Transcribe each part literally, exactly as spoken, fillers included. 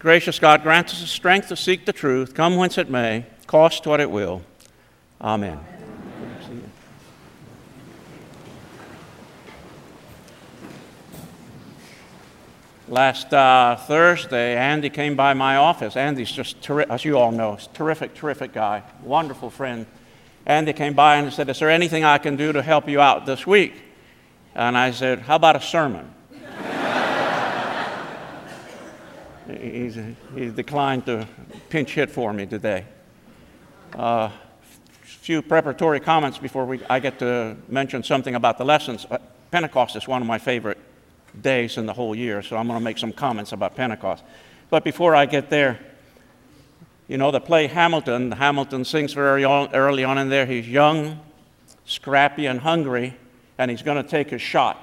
Gracious God, grant us the strength to seek the truth, come whence it may, cost what it will. Amen. Amen. Last uh, Thursday, Andy came by my office. Andy's just, terri- as you all know, terrific, terrific guy, wonderful friend. Andy came by and said, "Is there anything I can do to help you out this week?" And I said, "How about a sermon?" He's, he declined to pinch hit for me today. A uh, few preparatory comments before we, I get to mention something about the lessons. Pentecost is one of my favorite days in the whole year, so I'm going to make some comments about Pentecost. But before I get there, you know, the play Hamilton, Hamilton sings very early on in there, he's young, scrappy, and hungry, and he's going to take his shot.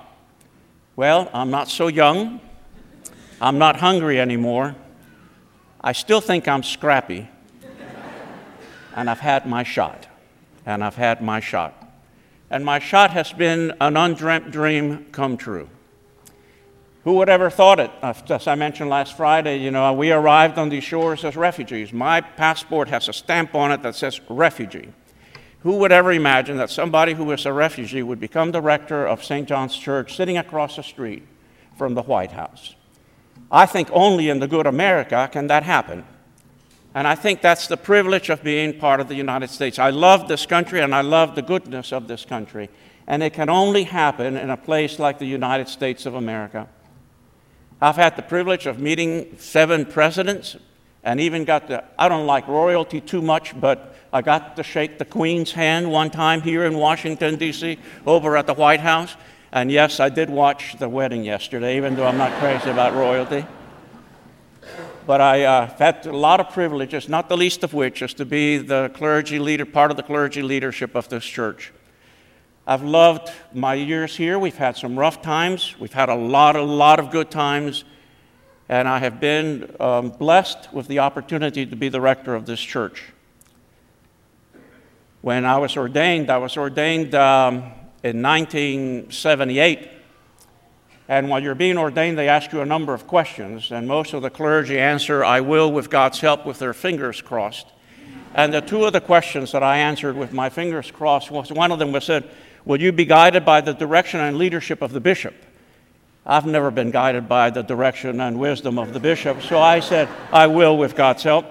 Well, I'm not so young. I'm not hungry anymore. I still think I'm scrappy. And I've had my shot. And I've had my shot. And my shot has been an undreamt dream come true. Who would ever thought it? As I mentioned last Friday, you know, we arrived on these shores as refugees. My passport has a stamp on it that says refugee. Who would ever imagine that somebody who is a refugee would become the rector of Saint John's Church sitting across the street from the White House? I think only in the good America can that happen. And I think that's the privilege of being part of the United States. I love this country and I love the goodness of this country. And it can only happen in a place like the United States of America. I've had the privilege of meeting seven presidents and even got the, I don't like royalty too much, but I got to shake the Queen's hand one time here in Washington, D C, over at the White House. And yes, I did watch the wedding yesterday, even though I'm not crazy about royalty. But I uh, had a lot of privileges, not the least of which is to be the clergy leader, part of the clergy leadership of this church. I've loved my years here. We've had some rough times. We've had a lot, a lot of good times. And I have been um, blessed with the opportunity to be the rector of this church. When I was ordained, I was ordained um, in nineteen seventy-eight. And while you're being ordained, they ask you a number of questions. And most of the clergy answer, "I will with God's help," with their fingers crossed. And the two of the questions that I answered with my fingers crossed was, one of them was said, "Will you be guided by the direction and leadership of the bishop?" I've never been guided by the direction and wisdom of the bishop, so I said, "I will with God's help."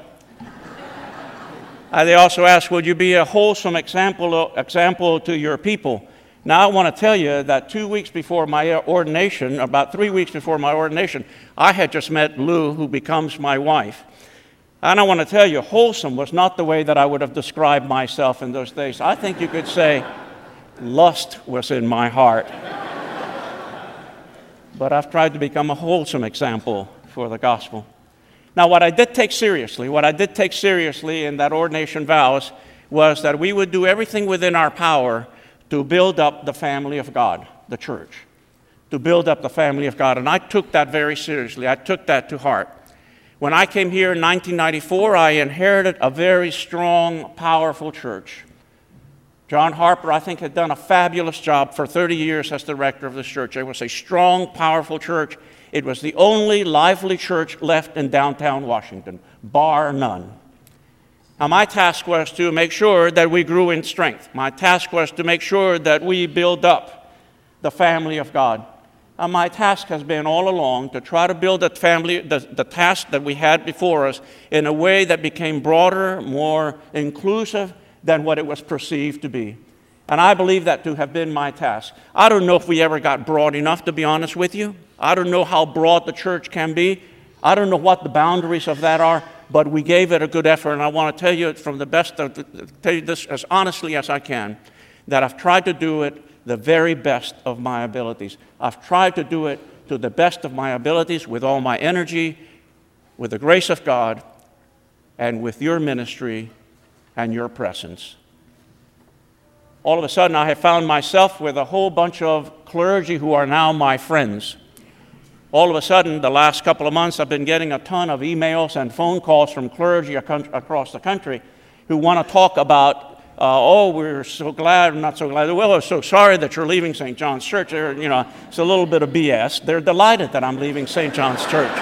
And they also asked, "Will you be a wholesome example, example to your people?" Now I want to tell you that two weeks before my ordination, about three weeks before my ordination, I had just met Lou, who becomes my wife. And I want to tell you, wholesome was not the way that I would have described myself in those days. I think you could say lust was in my heart. But I've tried to become a wholesome example for the gospel. Now, what I did take seriously, what I did take seriously in that ordination vows was that we would do everything within our power to build up the family of God, the church, to build up the family of God. And I took that very seriously. I took that to heart. When I came here in nineteen ninety-four, I inherited a very strong, powerful church. John Harper, I think, had done a fabulous job for thirty years as the rector of this church. It was a strong, powerful church. It was the only lively church left in downtown Washington, bar none. Now, my task was to make sure that we grew in strength. My task was to make sure that we build up the family of God. And my task has been all along to try to build a family, the, the task that we had before us, in a way that became broader, more inclusive than what it was perceived to be. And I believe that to have been my task. I don't know if we ever got broad enough, to be honest with you. I don't know how broad the church can be. I don't know what the boundaries of that are, but we gave it a good effort. And I want to tell you from the best, of, tell you this as honestly as I can, that I've tried to do it the very best of my abilities. I've tried to do it to the best of my abilities with all my energy, with the grace of God, and with your ministry and your presence. All of a sudden, I have found myself with a whole bunch of clergy who are now my friends. All of a sudden, the last couple of months, I've been getting a ton of emails and phone calls from clergy across the country who want to talk about Uh, oh, we're so glad, I'm not so glad, well, I'm so sorry that you're leaving Saint John's Church. They're, you know, it's a little bit of B S. They're delighted that I'm leaving Saint John's Church.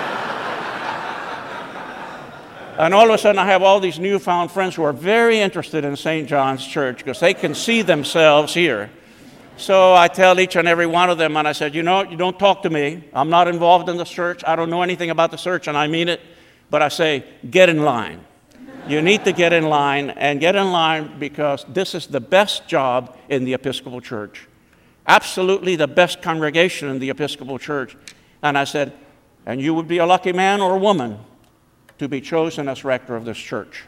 And all of a sudden, I have all these newfound friends who are very interested in Saint John's Church because they can see themselves here. So I tell each and every one of them, and I said, you know, you don't talk to me. I'm not involved in the church. I don't know anything about the church, and I mean it. But I say, get in line. You need to get in line, and get in line because this is the best job in the Episcopal Church. Absolutely the best congregation in the Episcopal Church. And I said, and you would be a lucky man or woman to be chosen as rector of this church.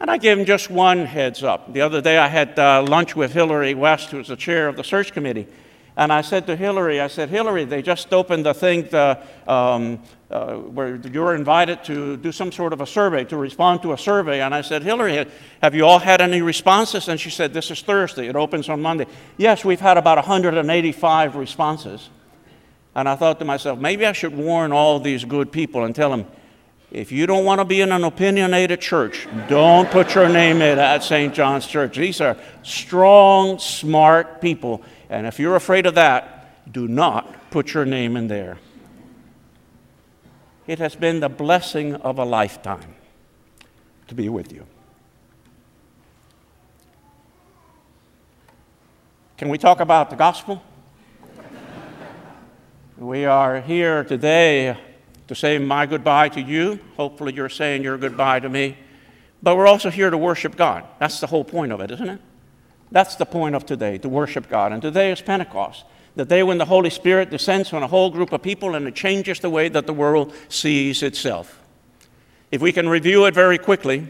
And I gave him just one heads up. The other day I had uh, lunch with Hillary West, who's the chair of the search committee. And I said to Hillary, I said, Hillary, they just opened the thing to, um, uh, where you're invited to do some sort of a survey, to respond to a survey. And I said, Hillary, have you all had any responses? And she said, this is Thursday. It opens on Monday. Yes, we've had about one hundred eighty-five responses. And I thought to myself, maybe I should warn all these good people and tell them, if you don't want to be in an opinionated church, don't put your name in at Saint John's Church. These are strong, smart people. And if you're afraid of that, do not put your name in there. It has been the blessing of a lifetime to be with you. Can we talk about the gospel? We are here today to say my goodbye to you. Hopefully you're saying your goodbye to me. But we're also here to worship God. That's the whole point of it, isn't it? That's the point of today, to worship God. And today is Pentecost, the day when the Holy Spirit descends on a whole group of people and it changes the way that the world sees itself. If we can review it very quickly,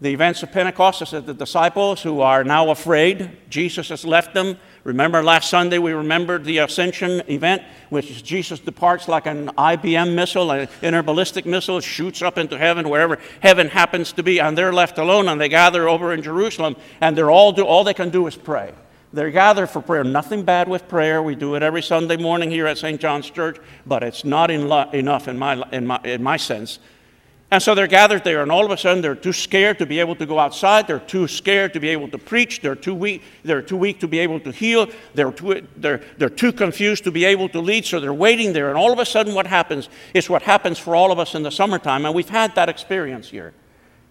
the events of Pentecost is that the disciples who are now afraid, Jesus has left them. Remember last Sunday we remembered the ascension event, which is Jesus departs like an I B M missile, an interballistic missile, shoots up into heaven, wherever heaven happens to be, and they're left alone, and they gather over in Jerusalem, and they're all do all they can do is pray. They're gathered for prayer. Nothing bad with prayer. We do it every Sunday morning here at Saint John's Church, but it's not in lo- enough in my, in my, in my sense. And so they're gathered there, and all of a sudden they're too scared to be able to go outside. They're too scared to be able to preach. They're too weak. They're too weak to be able to heal. They're too, they're, they're too confused to be able to lead, so they're waiting there. And all of a sudden what happens is what happens for all of us in the summertime, and we've had that experience here.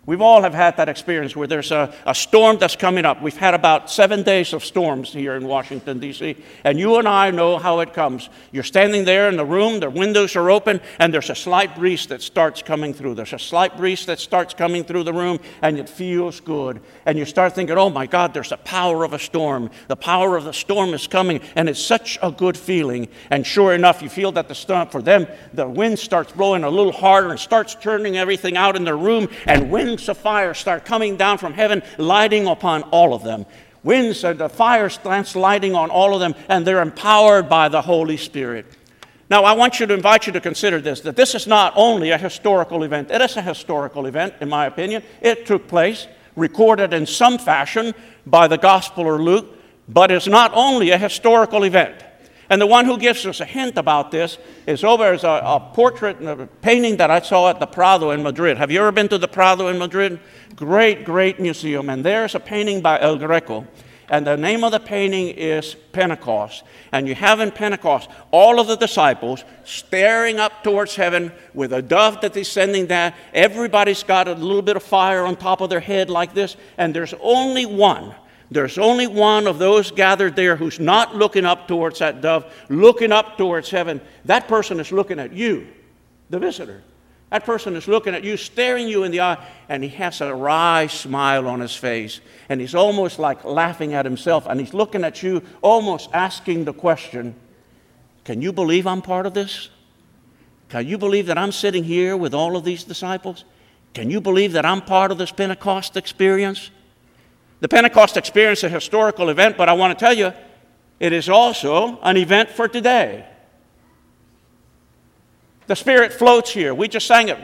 We've all have had that experience where there's a, a storm that's coming up. We've had about seven days of storms here in Washington, D C, and you and I know how it comes. You're standing there in the room, the windows are open, and there's a slight breeze that starts coming through. There's a slight breeze that starts coming through the room, and it feels good. And you start thinking, oh my God, there's the power of a storm. The power of the storm is coming, and it's such a good feeling. And sure enough, you feel that the storm, for them, the wind starts blowing a little harder and starts turning everything out in their room, and wind of fire start coming down from heaven, lighting upon all of them. Winds and the fire starts lighting on all of them, and they're empowered by the Holy Spirit. Now, I want you to invite you to consider this, that this is not only a historical event. It is a historical event, in my opinion. It took place, recorded in some fashion by the Gospel of Luke, but it's not only a historical event. And the one who gives us a hint about this is over is a, a portrait and a painting that I saw at the Prado in Madrid. Have you ever been to the Prado in Madrid? Great, great museum. And there's a painting by El Greco. And the name of the painting is Pentecost. And you have in Pentecost all of the disciples staring up towards heaven with a dove that is sending down. Everybody's got a little bit of fire on top of their head like this. And there's only one. There's only one of those gathered there who's not looking up towards that dove, looking up towards heaven. That person is looking at you, the visitor. That person is looking at you, staring you in the eye, and he has a wry smile on his face. And he's almost like laughing at himself, and he's looking at you, almost asking the question, can you believe I'm part of this? Can you believe that I'm sitting here with all of these disciples? Can you believe that I'm part of this Pentecost experience? The Pentecost experience is a historical event, but I want to tell you, it is also an event for today. The Spirit floats here. We just sang it.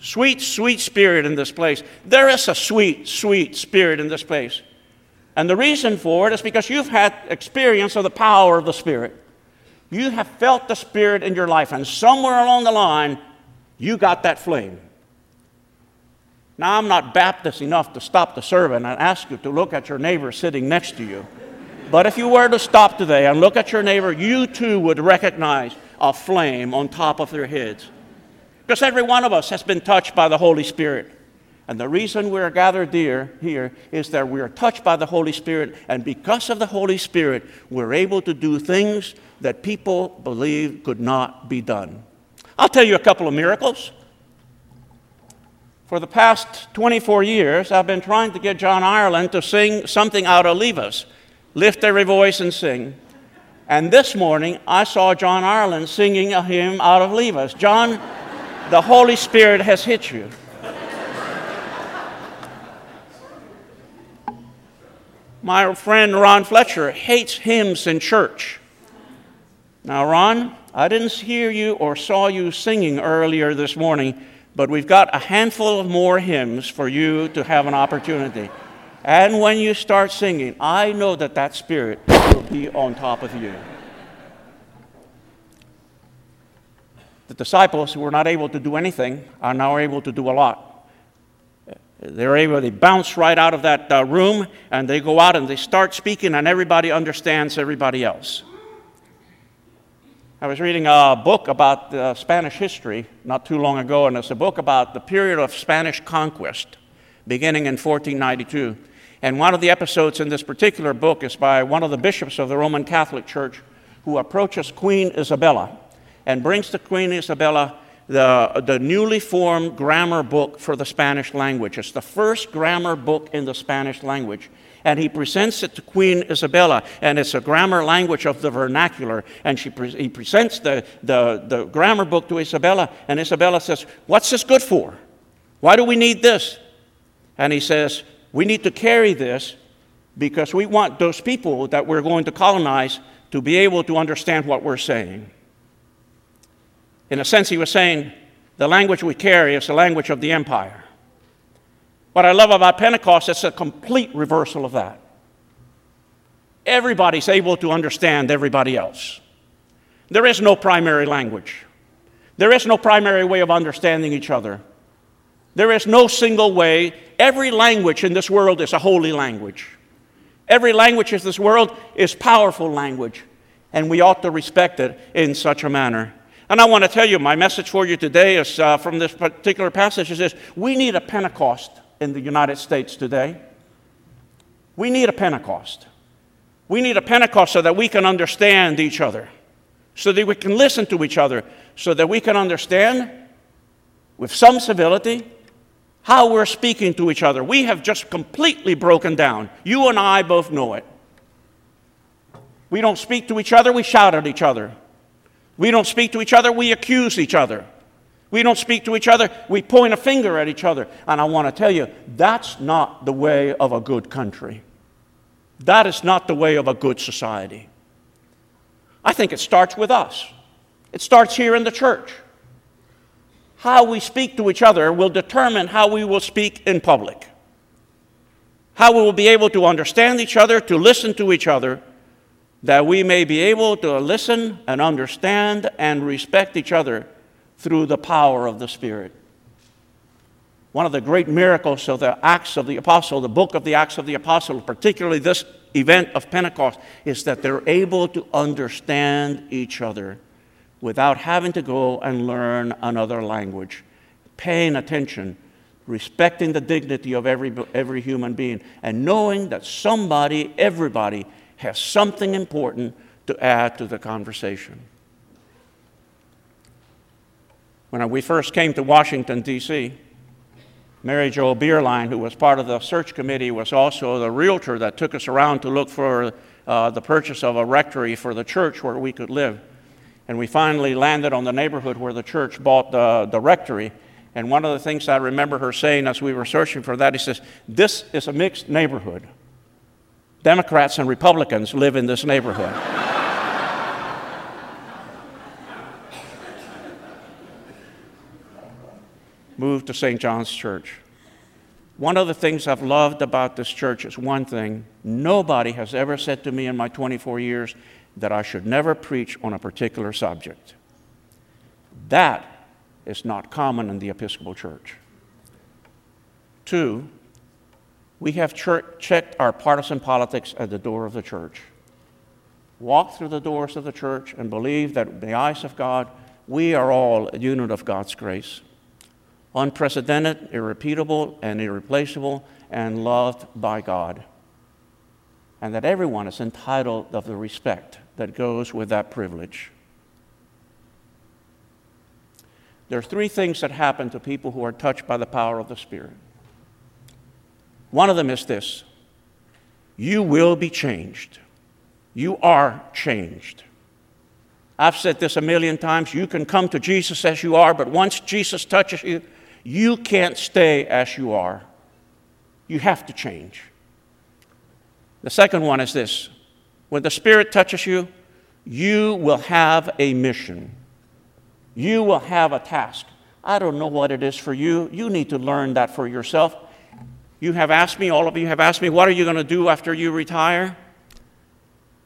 Sweet, sweet Spirit in this place. There is a sweet, sweet Spirit in this place. And the reason for it is because you've had experience of the power of the Spirit. You have felt the Spirit in your life, and somewhere along the line, you got that flame. Now, I'm not Baptist enough to stop the servant and ask you to look at your neighbor sitting next to you. But if you were to stop today and look at your neighbor, you too would recognize a flame on top of their heads. Because every one of us has been touched by the Holy Spirit. And the reason we're gathered here, here is that we are touched by the Holy Spirit, and because of the Holy Spirit, we're able to do things that people believe could not be done. I'll tell you a couple of miracles. For the past twenty-four years, I've been trying to get John Ireland to sing something out of Levas, lift every voice and sing. And this morning, I saw John Ireland singing a hymn out of Levas. John, the Holy Spirit has hit you. My friend Ron Fletcher hates hymns in church. Now, Ron, I didn't hear you or saw you singing earlier this morning, but we've got a handful of more hymns for you to have an opportunity. And when you start singing, I know that that spirit will be on top of you. The disciples who were not able to do anything are now able to do a lot. They're able, they bounce right out of that uh, room, and they go out and they start speaking, and everybody understands everybody else. I was reading a book about uh, Spanish history not too long ago, and it's a book about the period of Spanish conquest, beginning in fourteen ninety-two. And one of the episodes in this particular book is by one of the bishops of the Roman Catholic Church who approaches Queen Isabella and brings to Queen Isabella The, the newly formed grammar book for the Spanish language. It's the first grammar book in the Spanish language. And he presents it to Queen Isabella, and it's a grammar language of the vernacular. And she pre- he presents the, the, the grammar book to Isabella, and Isabella says, "What's this good for? Why do we need this?" And he says, "We need to carry this because we want those people that we're going to colonize to be able to understand what we're saying." In a sense, he was saying, the language we carry is the language of the empire. What I love about Pentecost, it's a complete reversal of that. Everybody's able to understand everybody else. There is no primary language. There is no primary way of understanding each other. There is no single way. Every language in this world is a holy language. Every language in this world is powerful language, and we ought to respect it in such a manner. And I want to tell you, my message for you today is uh, from this particular passage is this. We need a Pentecost in the United States today. We need a Pentecost. We need a Pentecost so that we can understand each other, so that we can listen to each other, so that we can understand with some civility how we're speaking to each other. We have just completely broken down. You and I both know it. We don't speak to each other, we shout at each other. We don't speak to each other, we accuse each other. We don't speak to each other, we point a finger at each other. And I want to tell you, that's not the way of a good country. That is not the way of a good society. I think it starts with us. It starts here in the church. How we speak to each other will determine how we will speak in public. How we will be able to understand each other, to listen to each other, that we may be able to listen and understand and respect each other through the power of the Spirit. One of the great miracles of the Acts of the Apostles, the book of the Acts of the Apostles, particularly this event of Pentecost, is that they're able to understand each other without having to go and learn another language, paying attention, respecting the dignity of every, every human being, and knowing that somebody, everybody, has something important to add to the conversation. When we first came to Washington, D C, Mary Joel Beerline, who was part of the search committee, was also the realtor that took us around to look for uh, the purchase of a rectory for the church where we could live. And we finally landed on the neighborhood where the church bought the, the rectory. And one of the things I remember her saying as we were searching for that, she says, "This is a mixed neighborhood. Democrats and Republicans live in this neighborhood." Moved to Saint John's Church. One of the things I've loved about this church is one thing. Nobody has ever said to me in my twenty-four years that I should never preach on a particular subject. That is not common in the Episcopal Church. Two, we have church checked our partisan politics at the door of the church. Walk through the doors of the church and believe that in the eyes of God, we are all a unit of God's grace. unprecedented, irrepeatable, and irreplaceable, and loved by God. And that everyone is entitled of the respect that goes with that privilege. There are three things that happen to people who are touched by the power of the Spirit. One of them is this: you will be changed. You are changed. I've said this a million times. You can come to Jesus as you are, but once Jesus touches you, you can't stay as you are. You have to change. The second one is this: when the Spirit touches you, you will have a mission. You will have a task. I don't know what it is for you. You need to learn that for yourself. You have asked me, all of you have asked me, what are you going to do after you retire?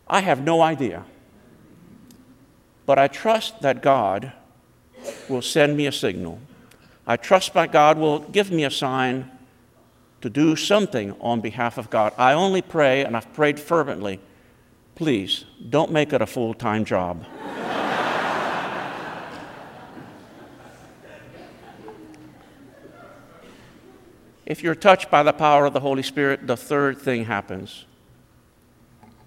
I have no idea. But I trust that God will send me a signal. I trust that God will give me a sign to do something on behalf of God. I only pray, and I've prayed fervently, please don't make it a full-time job. If you're touched by the power of the Holy Spirit, the third thing happens.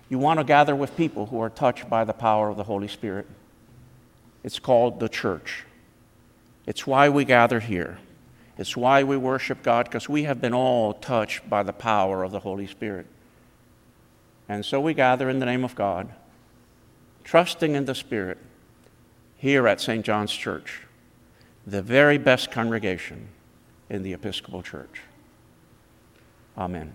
You want to gather with people who are touched by the power of the Holy Spirit. It's called the church. It's why we gather here. It's why we worship God, because we have been all touched by the power of the Holy Spirit. And so we gather in the name of God, trusting in the Spirit, here at Saint John's Church, the very best congregation in the Episcopal Church. Amen.